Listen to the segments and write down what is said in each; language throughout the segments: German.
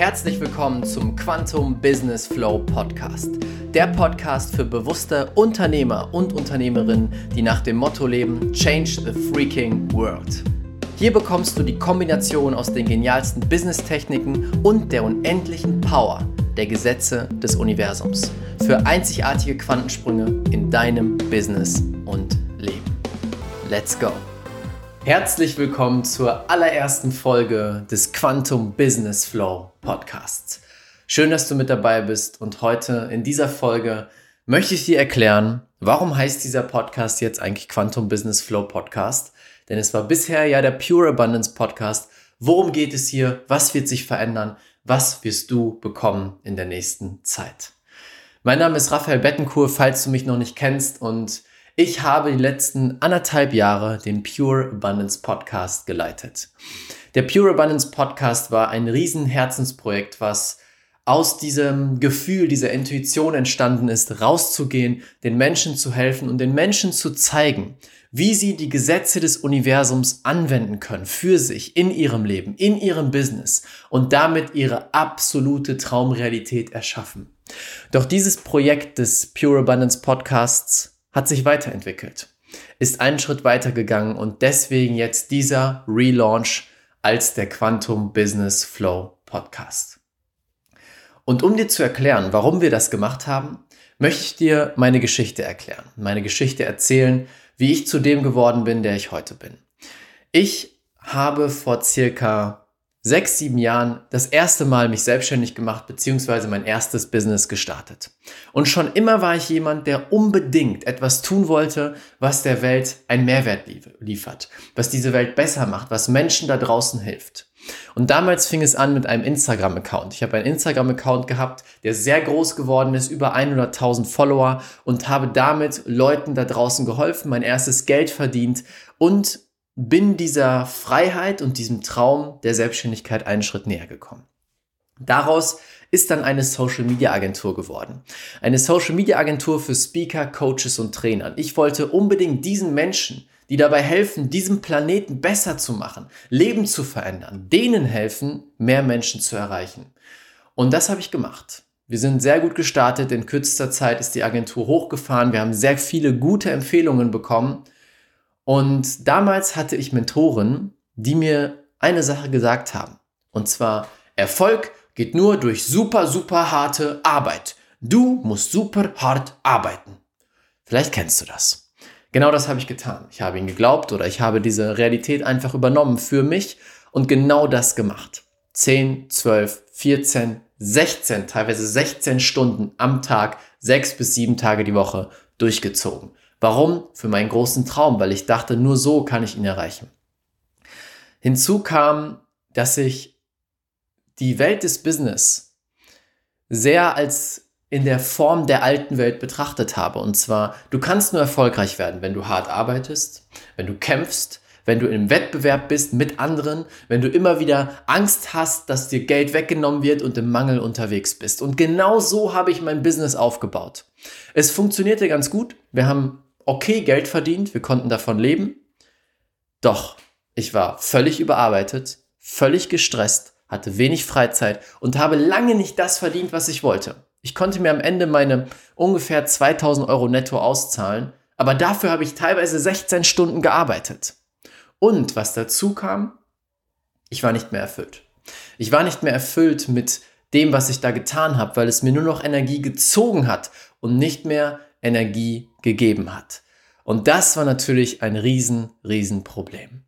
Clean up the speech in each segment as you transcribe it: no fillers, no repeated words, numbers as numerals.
Herzlich willkommen zum Quantum Business Flow Podcast. Der Podcast für bewusste Unternehmer und Unternehmerinnen, die nach dem Motto leben, Change the freaking world. Hier bekommst du die Kombination aus den genialsten Business-Techniken und der unendlichen Power der Gesetze des Universums für einzigartige Quantensprünge in deinem Business und Leben. Let's go! Herzlich willkommen zur allerersten Folge des Quantum Business Flow Podcasts. Schön, dass du mit dabei bist und heute in dieser Folge möchte ich dir erklären, warum heißt dieser Podcast jetzt eigentlich Quantum Business Flow Podcast? Denn es war bisher ja der Pure Abundance Podcast. Worum geht es hier? Was wird sich verändern? Was wirst du bekommen in der nächsten Zeit? Mein Name ist Raphael Bettencourt, falls du mich noch nicht kennst, und ich habe die letzten 1,5 Jahre den Pure Abundance Podcast geleitet. Der Pure Abundance Podcast war ein riesen Herzensprojekt, was aus diesem Gefühl, dieser Intuition entstanden ist, rauszugehen, den Menschen zu helfen und den Menschen zu zeigen, wie sie die Gesetze des Universums anwenden können für sich, in ihrem Leben, in ihrem Business und damit ihre absolute Traumrealität erschaffen. Doch dieses Projekt des Pure Abundance Podcasts hat sich weiterentwickelt, ist einen Schritt weitergegangen und deswegen jetzt dieser Relaunch als der Quantum Business Flow Podcast. Und um dir zu erklären, warum wir das gemacht haben, möchte ich dir meine Geschichte erklären, meine Geschichte erzählen, wie ich zu dem geworden bin, der ich heute bin. Ich habe vor circa 6, 7 Jahren das erste Mal mich selbstständig gemacht bzw. mein erstes Business gestartet. Und schon immer war ich jemand, der unbedingt etwas tun wollte, was der Welt einen Mehrwert liefert, was diese Welt besser macht, was Menschen da draußen hilft. Und damals fing es an mit einem Instagram-Account. Ich habe einen Instagram-Account gehabt, der sehr groß geworden ist, über 100.000 Follower, und habe damit Leuten da draußen geholfen, mein erstes Geld verdient und bin dieser Freiheit und diesem Traum der Selbstständigkeit einen Schritt näher gekommen. Daraus ist dann eine Social-Media-Agentur geworden. Eine Social-Media-Agentur für Speaker, Coaches und Trainer. Ich wollte unbedingt diesen Menschen, die dabei helfen, diesen Planeten besser zu machen, Leben zu verändern, denen helfen, mehr Menschen zu erreichen. Und das habe ich gemacht. Wir sind sehr gut gestartet. In kürzester Zeit ist die Agentur hochgefahren. Wir haben sehr viele gute Empfehlungen bekommen. Und damals hatte ich Mentoren, die mir eine Sache gesagt haben. Und zwar, Erfolg geht nur durch super, super harte Arbeit. Du musst super hart arbeiten. Vielleicht kennst du das. Genau das habe ich getan. Ich habe ihnen geglaubt oder ich habe diese Realität einfach übernommen für mich und genau das gemacht. 10, 12, 14, 16, teilweise 16 Stunden am Tag, 6 bis 7 Tage die Woche durchgezogen. Warum? Für meinen großen Traum, weil ich dachte, nur so kann ich ihn erreichen. Hinzu kam, dass ich die Welt des Business sehr als in der Form der alten Welt betrachtet habe. Und zwar, du kannst nur erfolgreich werden, wenn du hart arbeitest, wenn du kämpfst, wenn du im Wettbewerb bist mit anderen, wenn du immer wieder Angst hast, dass dir Geld weggenommen wird und im Mangel unterwegs bist. Und genau so habe ich mein Business aufgebaut. Es funktionierte ganz gut. Wir haben okay Geld verdient, wir konnten davon leben, doch ich war völlig überarbeitet, völlig gestresst, hatte wenig Freizeit und habe lange nicht das verdient, was ich wollte. Ich konnte mir am Ende meine ungefähr 2.000 € netto auszahlen, aber dafür habe ich teilweise 16 Stunden gearbeitet. Und was dazu kam, ich war nicht mehr erfüllt. Ich war nicht mehr erfüllt mit dem, was ich da getan habe, weil es mir nur noch Energie gezogen hat und nicht mehr Energie gegeben hat. Und das war natürlich ein riesen Problem.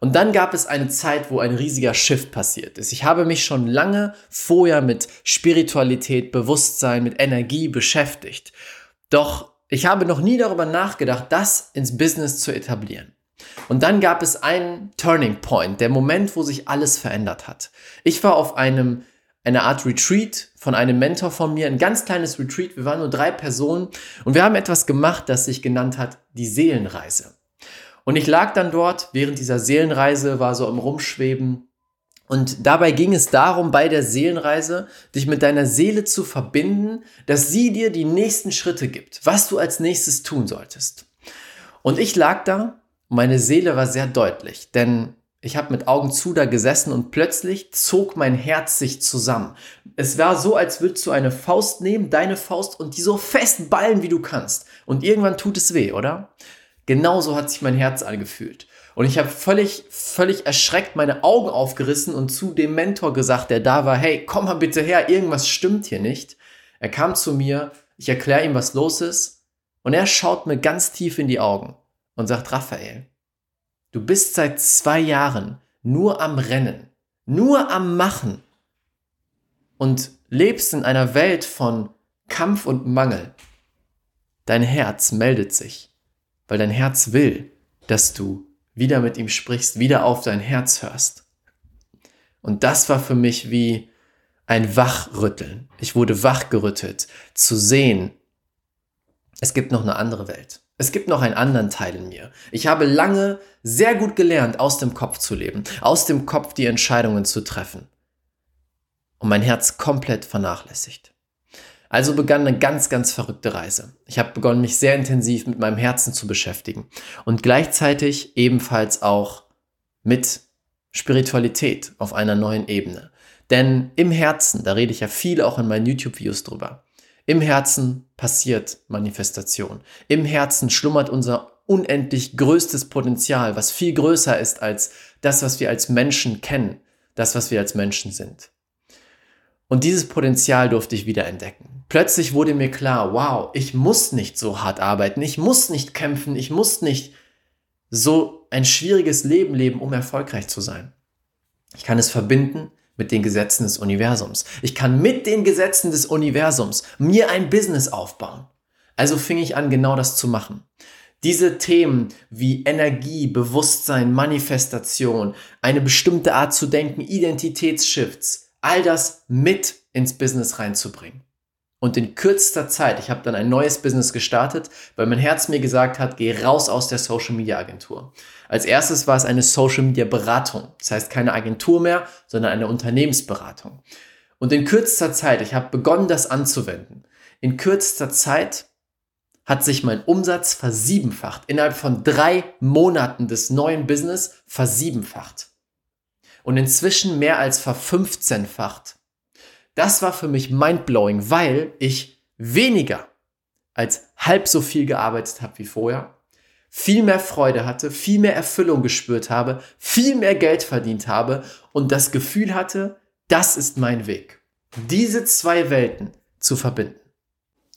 Und dann gab es eine Zeit, wo ein riesiger Shift passiert ist. Ich habe mich schon lange vorher mit Spiritualität, Bewusstsein, mit Energie beschäftigt. Doch ich habe noch nie darüber nachgedacht, das ins Business zu etablieren. Und dann gab es einen Turning Point, der Moment, wo sich alles verändert hat. Ich war auf eine Art Retreat von einem Mentor von mir, ein ganz kleines Retreat. Wir waren nur 3 Personen und wir haben etwas gemacht, das sich genannt hat, die Seelenreise. Und ich lag dann dort, während dieser Seelenreise war so im Rumschweben, und dabei ging es darum, bei der Seelenreise dich mit deiner Seele zu verbinden, dass sie dir die nächsten Schritte gibt, was du als nächstes tun solltest. Und ich lag da und meine Seele war sehr deutlich, denn Ich habe mit Augen zu da gesessen und plötzlich zog mein Herz sich zusammen. Es war so, als würdest du eine Faust nehmen, deine Faust, und die so fest ballen, wie du kannst. Und irgendwann tut es weh, oder? Genauso hat sich mein Herz angefühlt. Und ich habe völlig erschreckt meine Augen aufgerissen und zu dem Mentor gesagt, der da war, hey, komm mal bitte her, irgendwas stimmt hier nicht. Er kam zu mir, ich erkläre ihm, was los ist, und er schaut mir ganz tief in die Augen und sagt, Raphael, du bist seit 2 Jahren nur am Rennen, nur am Machen und lebst in einer Welt von Kampf und Mangel. Dein Herz meldet sich, weil dein Herz will, dass du wieder mit ihm sprichst, wieder auf dein Herz hörst. Und das war für mich wie ein Wachrütteln. Ich wurde wachgerüttelt, zu sehen, es gibt noch eine andere Welt. Es gibt noch einen anderen Teil in mir. Ich habe lange sehr gut gelernt, aus dem Kopf zu leben, aus dem Kopf die Entscheidungen zu treffen und mein Herz komplett vernachlässigt. Also begann eine ganz, ganz verrückte Reise. Ich habe begonnen, mich sehr intensiv mit meinem Herzen zu beschäftigen und gleichzeitig ebenfalls auch mit Spiritualität auf einer neuen Ebene. Denn im Herzen, da rede ich ja viel auch in meinen YouTube-Videos drüber, im Herzen passiert Manifestation. Im Herzen schlummert unser unendlich größtes Potenzial, was viel größer ist als das, was wir als Menschen kennen, das, was wir als Menschen sind. Und dieses Potenzial durfte ich wieder entdecken. Plötzlich wurde mir klar, wow, ich muss nicht so hart arbeiten, ich muss nicht kämpfen, ich muss nicht so ein schwieriges Leben leben, um erfolgreich zu sein. Ich kann es verbinden mit den Gesetzen des Universums. Ich kann mit den Gesetzen des Universums mir ein Business aufbauen. Also fing ich an, genau das zu machen. Diese Themen wie Energie, Bewusstsein, Manifestation, eine bestimmte Art zu denken, Identitätsshifts, all das mit ins Business reinzubringen. Und in kürzester Zeit, ich habe dann ein neues Business gestartet, weil mein Herz mir gesagt hat, geh raus aus der Social Media Agentur. Als erstes war es eine Social Media Beratung. Das heißt keine Agentur mehr, sondern eine Unternehmensberatung. Und in kürzester Zeit, ich habe begonnen, das anzuwenden. In kürzester Zeit hat sich mein Umsatz versiebenfacht. Innerhalb von 3 Monaten des neuen Business versiebenfacht. Und inzwischen mehr als ver15-facht. Das war für mich mindblowing, weil ich weniger als halb so viel gearbeitet habe wie vorher, viel mehr Freude hatte, viel mehr Erfüllung gespürt habe, viel mehr Geld verdient habe und das Gefühl hatte, das ist mein Weg, diese 2 Welten zu verbinden.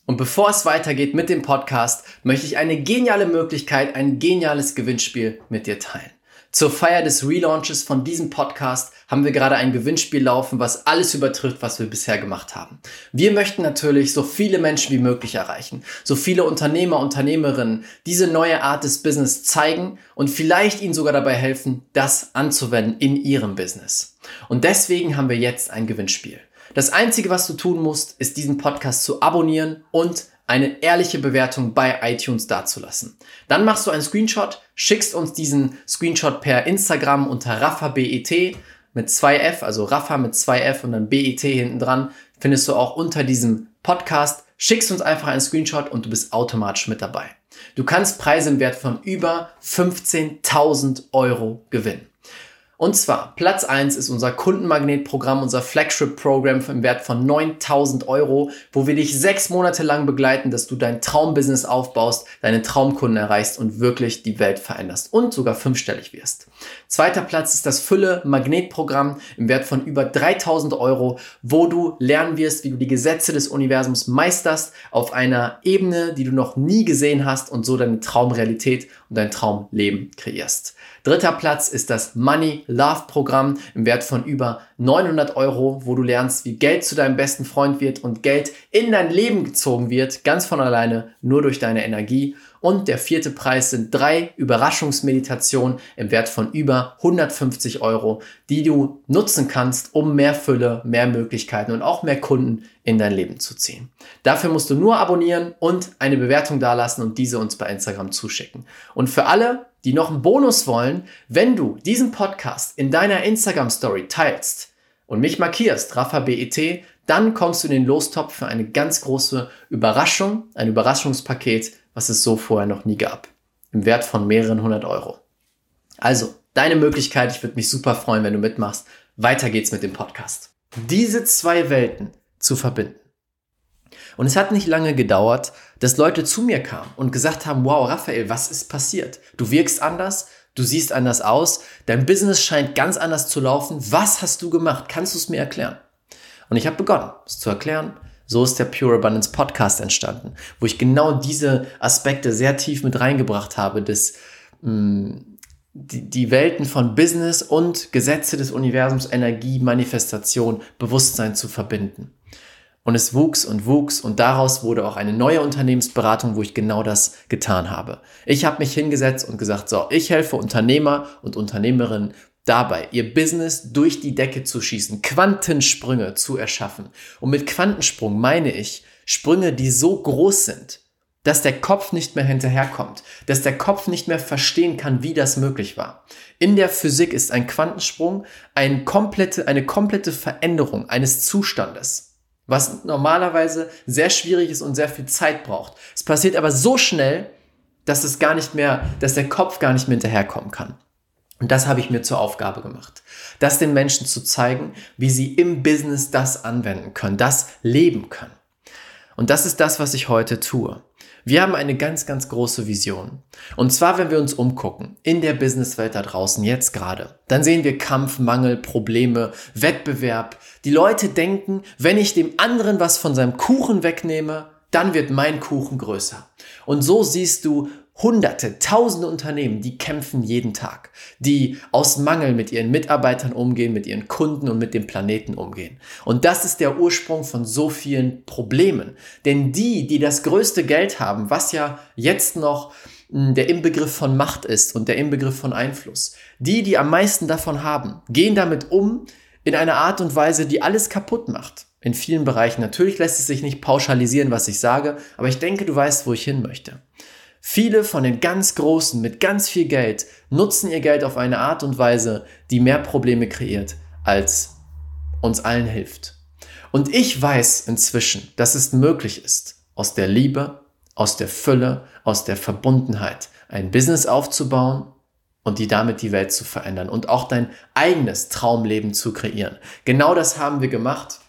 Und bevor es weitergeht mit dem Podcast, möchte ich eine geniale Möglichkeit, ein geniales Gewinnspiel mit dir teilen. Zur Feier des Relaunches von diesem Podcast haben wir gerade ein Gewinnspiel laufen, was alles übertrifft, was wir bisher gemacht haben. Wir möchten natürlich so viele Menschen wie möglich erreichen, so viele Unternehmer, Unternehmerinnen diese neue Art des Business zeigen und vielleicht ihnen sogar dabei helfen, das anzuwenden in ihrem Business. Und deswegen haben wir jetzt ein Gewinnspiel. Das Einzige, was du tun musst, ist diesen Podcast zu abonnieren und eine ehrliche Bewertung bei iTunes dazulassen. Dann machst du einen Screenshot, schickst uns diesen Screenshot per Instagram unter RaphaBET mit 2F, also Rapha mit 2F und dann BET hinten dran, findest du auch unter diesem Podcast. Schickst uns einfach einen Screenshot und du bist automatisch mit dabei. Du kannst Preise im Wert von über 15.000 € gewinnen. Und zwar, Platz 1 ist unser Kundenmagnetprogramm, unser Flagship-Programm im Wert von 9.000 €, wo wir dich 6 Monate lang begleiten, dass du dein Traumbusiness aufbaust, deine Traumkunden erreichst und wirklich die Welt veränderst und sogar 5-stellig wirst. Zweiter Platz ist das Fülle-Magnetprogramm im Wert von über 3.000 €, wo du lernen wirst, wie du die Gesetze des Universums meisterst auf einer Ebene, die du noch nie gesehen hast und so deine Traumrealität und dein Traumleben kreierst. Dritter Platz ist das Money-Love-Programm im Wert von über 900 €, wo du lernst, wie Geld zu deinem besten Freund wird und Geld in dein Leben gezogen wird, ganz von alleine, nur durch deine Energie. Und der 4. Preis sind 3 Überraschungsmeditationen im Wert von über 150 €, die du nutzen kannst, um mehr Fülle, mehr Möglichkeiten und auch mehr Kunden in dein Leben zu ziehen. Dafür musst du nur abonnieren und eine Bewertung dalassen und diese uns bei Instagram zuschicken. Und für alle, die noch einen Bonus wollen, wenn du diesen Podcast in deiner Instagram-Story teilst und mich markierst, RaphaBET, dann kommst du in den Lostopf für eine ganz große Überraschung, ein Überraschungspaket, was es so vorher noch nie gab, im Wert von mehreren 100 €. Also deine Möglichkeit. Ich würde mich super freuen, wenn du mitmachst. Weiter geht's mit dem Podcast. Diese zwei Welten zu verbinden. Und es hat nicht lange gedauert, dass Leute zu mir kamen und gesagt haben, wow, Raphael, was ist passiert? Du wirkst anders, du siehst anders aus, dein Business scheint ganz anders zu laufen. Was hast du gemacht? Kannst du es mir erklären? Und ich habe begonnen, es zu erklären. So ist der Pure Abundance Podcast entstanden, wo ich genau diese Aspekte sehr tief mit reingebracht habe, dass die Welten von Business und Gesetze des Universums, Energie, Manifestation, Bewusstsein zu verbinden. Und es wuchs und wuchs und daraus wurde auch eine neue Unternehmensberatung, wo ich genau das getan habe. Ich habe mich hingesetzt und gesagt, so, ich helfe Unternehmer und Unternehmerinnen dabei, ihr Business durch die Decke zu schießen, Quantensprünge zu erschaffen. Und mit Quantensprung meine ich Sprünge, die so groß sind, dass der Kopf nicht mehr hinterherkommt, dass der Kopf nicht mehr verstehen kann, wie das möglich war. In der Physik ist ein Quantensprung eine komplette Veränderung eines Zustandes, was normalerweise sehr schwierig ist und sehr viel Zeit braucht. Es passiert aber so schnell, dass der Kopf gar nicht mehr hinterherkommen kann. Und das habe ich mir zur Aufgabe gemacht, das den Menschen zu zeigen, wie sie im Business das anwenden können, das leben können. Und das ist das, was ich heute tue. Wir haben eine ganz, ganz große Vision. Und zwar, wenn wir uns umgucken, in der Businesswelt da draußen, jetzt gerade, dann sehen wir Kampf, Mangel, Probleme, Wettbewerb. Die Leute denken, wenn ich dem anderen was von seinem Kuchen wegnehme, dann wird mein Kuchen größer. Und so siehst du Hunderte, Tausende Unternehmen, die kämpfen jeden Tag, die aus Mangel mit ihren Mitarbeitern umgehen, mit ihren Kunden und mit dem Planeten umgehen. Und das ist der Ursprung von so vielen Problemen. Denn die das größte Geld haben, was ja jetzt noch der Inbegriff von Macht ist und der Inbegriff von Einfluss, die am meisten davon haben, gehen damit um in einer Art und Weise, die alles kaputt macht. In vielen Bereichen. Natürlich lässt es sich nicht pauschalisieren, was ich sage, aber ich denke, du weißt, wo ich hin möchte. Viele von den ganz Großen mit ganz viel Geld nutzen ihr Geld auf eine Art und Weise, die mehr Probleme kreiert, als uns allen hilft. Und ich weiß inzwischen, dass es möglich ist, aus der Liebe, aus der Fülle, aus der Verbundenheit ein Business aufzubauen und damit die Welt zu verändern und auch dein eigenes Traumleben zu kreieren. Genau das haben wir gemacht.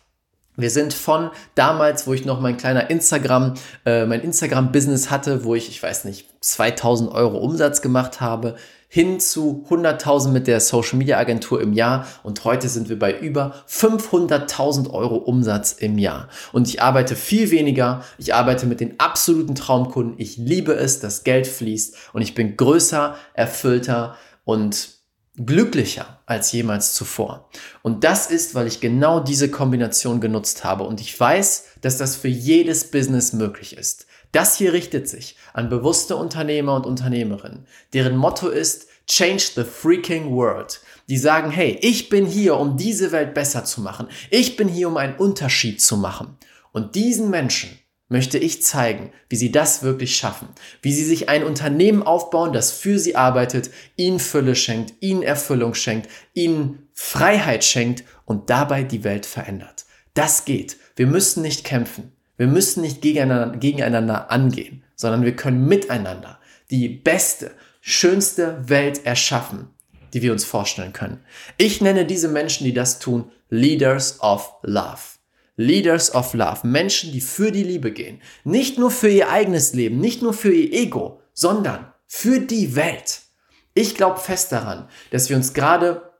Wir sind von damals, wo ich noch mein Instagram-Business hatte, wo ich weiß nicht, 2000 Euro Umsatz gemacht habe, hin zu 100.000 mit der Social-Media-Agentur im Jahr. Und heute sind wir bei über 500.000 Euro Umsatz im Jahr. Und ich arbeite viel weniger. Ich arbeite mit den absoluten Traumkunden. Ich liebe es, das Geld fließt. Und ich bin größer, erfüllter und glücklicher als jemals zuvor. Und das ist, weil ich genau diese Kombination genutzt habe. Und ich weiß, dass das für jedes Business möglich ist. Das hier richtet sich an bewusste Unternehmer und Unternehmerinnen, deren Motto ist Change the freaking world. Die sagen, hey, ich bin hier, um diese Welt besser zu machen. Ich bin hier, um einen Unterschied zu machen. Und diesen Menschen möchte ich zeigen, wie sie das wirklich schaffen, wie sie sich ein Unternehmen aufbauen, das für sie arbeitet, ihnen Fülle schenkt, ihnen Erfüllung schenkt, ihnen Freiheit schenkt und dabei die Welt verändert. Das geht. Wir müssen nicht kämpfen. Wir müssen nicht gegeneinander angehen, sondern wir können miteinander die beste, schönste Welt erschaffen, die wir uns vorstellen können. Ich nenne diese Menschen, die das tun, Leaders of Love. Leaders of Love, Menschen, die für die Liebe gehen. Nicht nur für ihr eigenes Leben, nicht nur für ihr Ego, sondern für die Welt. Ich glaube fest daran, dass wir uns gerade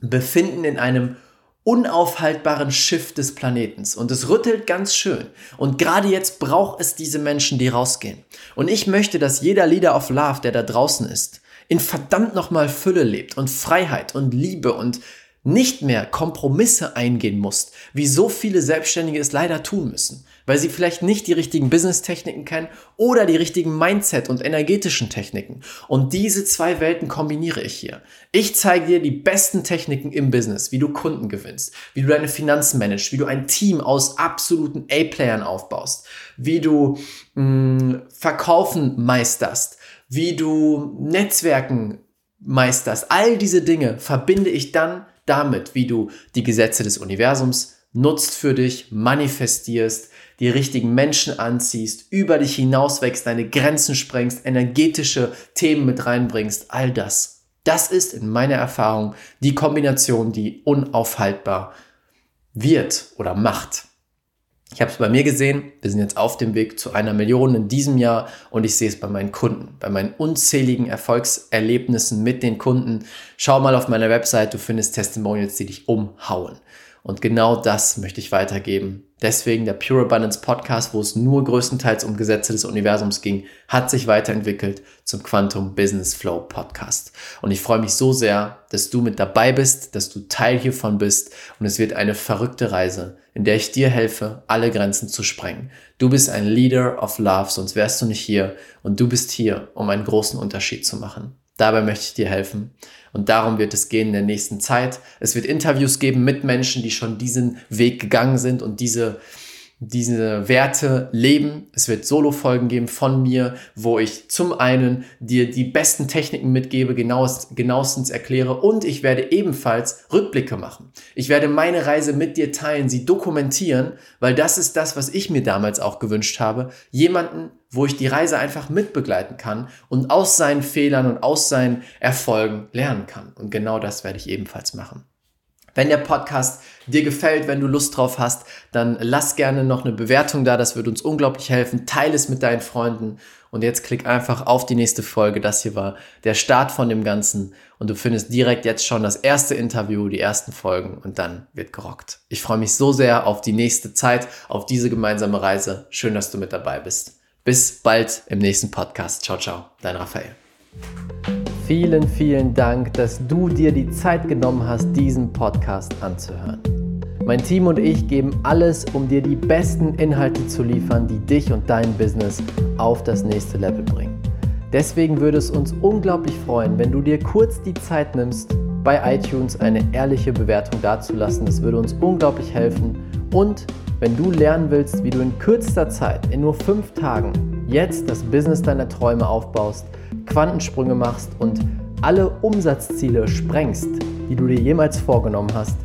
befinden in einem unaufhaltbaren Schiff des Planeten. Und es rüttelt ganz schön. Und gerade jetzt braucht es diese Menschen, die rausgehen. Und ich möchte, dass jeder Leader of Love, der da draußen ist, in verdammt nochmal Fülle lebt und Freiheit und Liebe und nicht mehr Kompromisse eingehen musst, wie so viele Selbstständige es leider tun müssen, weil sie vielleicht nicht die richtigen Business-Techniken kennen oder die richtigen Mindset- und energetischen Techniken. Und diese zwei Welten kombiniere ich hier. Ich zeige dir die besten Techniken im Business, wie du Kunden gewinnst, wie du deine Finanzen managst, wie du ein Team aus absoluten A-Playern aufbaust, wie du Verkaufen meisterst, wie du Netzwerken meisterst. All diese Dinge verbinde ich dann damit, wie du die Gesetze des Universums nutzt für dich, manifestierst, die richtigen Menschen anziehst, über dich hinauswächst, deine Grenzen sprengst, energetische Themen mit reinbringst. All das Das ist in meiner Erfahrung die Kombination, die unaufhaltbar wird oder macht. Ich habe es bei mir gesehen, wir sind jetzt auf dem Weg zu 1 Million in diesem Jahr und ich sehe es bei meinen Kunden, bei meinen unzähligen Erfolgserlebnissen mit den Kunden. Schau mal auf meiner Website, du findest Testimonials, die dich umhauen. Und genau das möchte ich weitergeben. Deswegen der Pure Abundance Podcast, wo es nur größtenteils um Gesetze des Universums ging, hat sich weiterentwickelt zum Quantum Business Flow Podcast. Und ich freue mich so sehr, dass du mit dabei bist, dass du Teil hiervon bist. Und es wird eine verrückte Reise, in der ich dir helfe, alle Grenzen zu sprengen. Du bist ein Leader of Love, sonst wärst du nicht hier. Und du bist hier, um einen großen Unterschied zu machen. Dabei möchte ich dir helfen und darum wird es gehen in der nächsten Zeit. Es wird Interviews geben mit Menschen, die schon diesen Weg gegangen sind und diese Werte leben. Es wird Solo-Folgen geben von mir, wo ich zum einen dir die besten Techniken mitgebe, genauestens erkläre und ich werde ebenfalls Rückblicke machen. Ich werde meine Reise mit dir teilen, sie dokumentieren, weil das ist das, was ich mir damals auch gewünscht habe, jemanden, wo ich die Reise einfach mitbegleiten kann und aus seinen Fehlern und aus seinen Erfolgen lernen kann. Und genau das werde ich ebenfalls machen. Wenn der Podcast dir gefällt, wenn du Lust drauf hast, dann lass gerne noch eine Bewertung da, das wird uns unglaublich helfen. Teile es mit deinen Freunden und jetzt klick einfach auf die nächste Folge. Das hier war der Start von dem Ganzen und du findest direkt jetzt schon das erste Interview, die ersten Folgen und dann wird gerockt. Ich freue mich so sehr auf die nächste Zeit, auf diese gemeinsame Reise. Schön, dass du mit dabei bist. Bis bald im nächsten Podcast. Ciao, ciao. Dein Raphael. Vielen, vielen Dank, dass du dir die Zeit genommen hast, diesen Podcast anzuhören. Mein Team und ich geben alles, um dir die besten Inhalte zu liefern, die dich und dein Business auf das nächste Level bringen. Deswegen würde es uns unglaublich freuen, wenn du dir kurz die Zeit nimmst, bei iTunes eine ehrliche Bewertung dazulassen. Das würde uns unglaublich helfen. Und wenn du lernen willst, wie du in kürzester Zeit, in nur 5 Tagen, jetzt das Business deiner Träume aufbaust, Quantensprünge machst und alle Umsatzziele sprengst, die du dir jemals vorgenommen hast,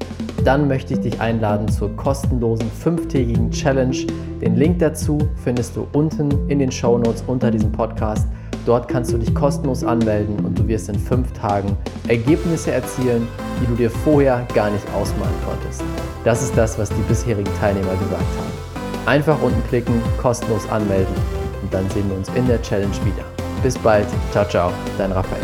dann möchte ich dich einladen zur kostenlosen 5-tägigen Challenge. Den Link dazu findest du unten in den Shownotes unter diesem Podcast. Dort kannst du dich kostenlos anmelden und du wirst in 5 Tagen Ergebnisse erzielen, die du dir vorher gar nicht ausmalen konntest. Das ist das, was die bisherigen Teilnehmer gesagt haben. Einfach unten klicken, kostenlos anmelden und dann sehen wir uns in der Challenge wieder. Bis bald, ciao, ciao, dein Raphael.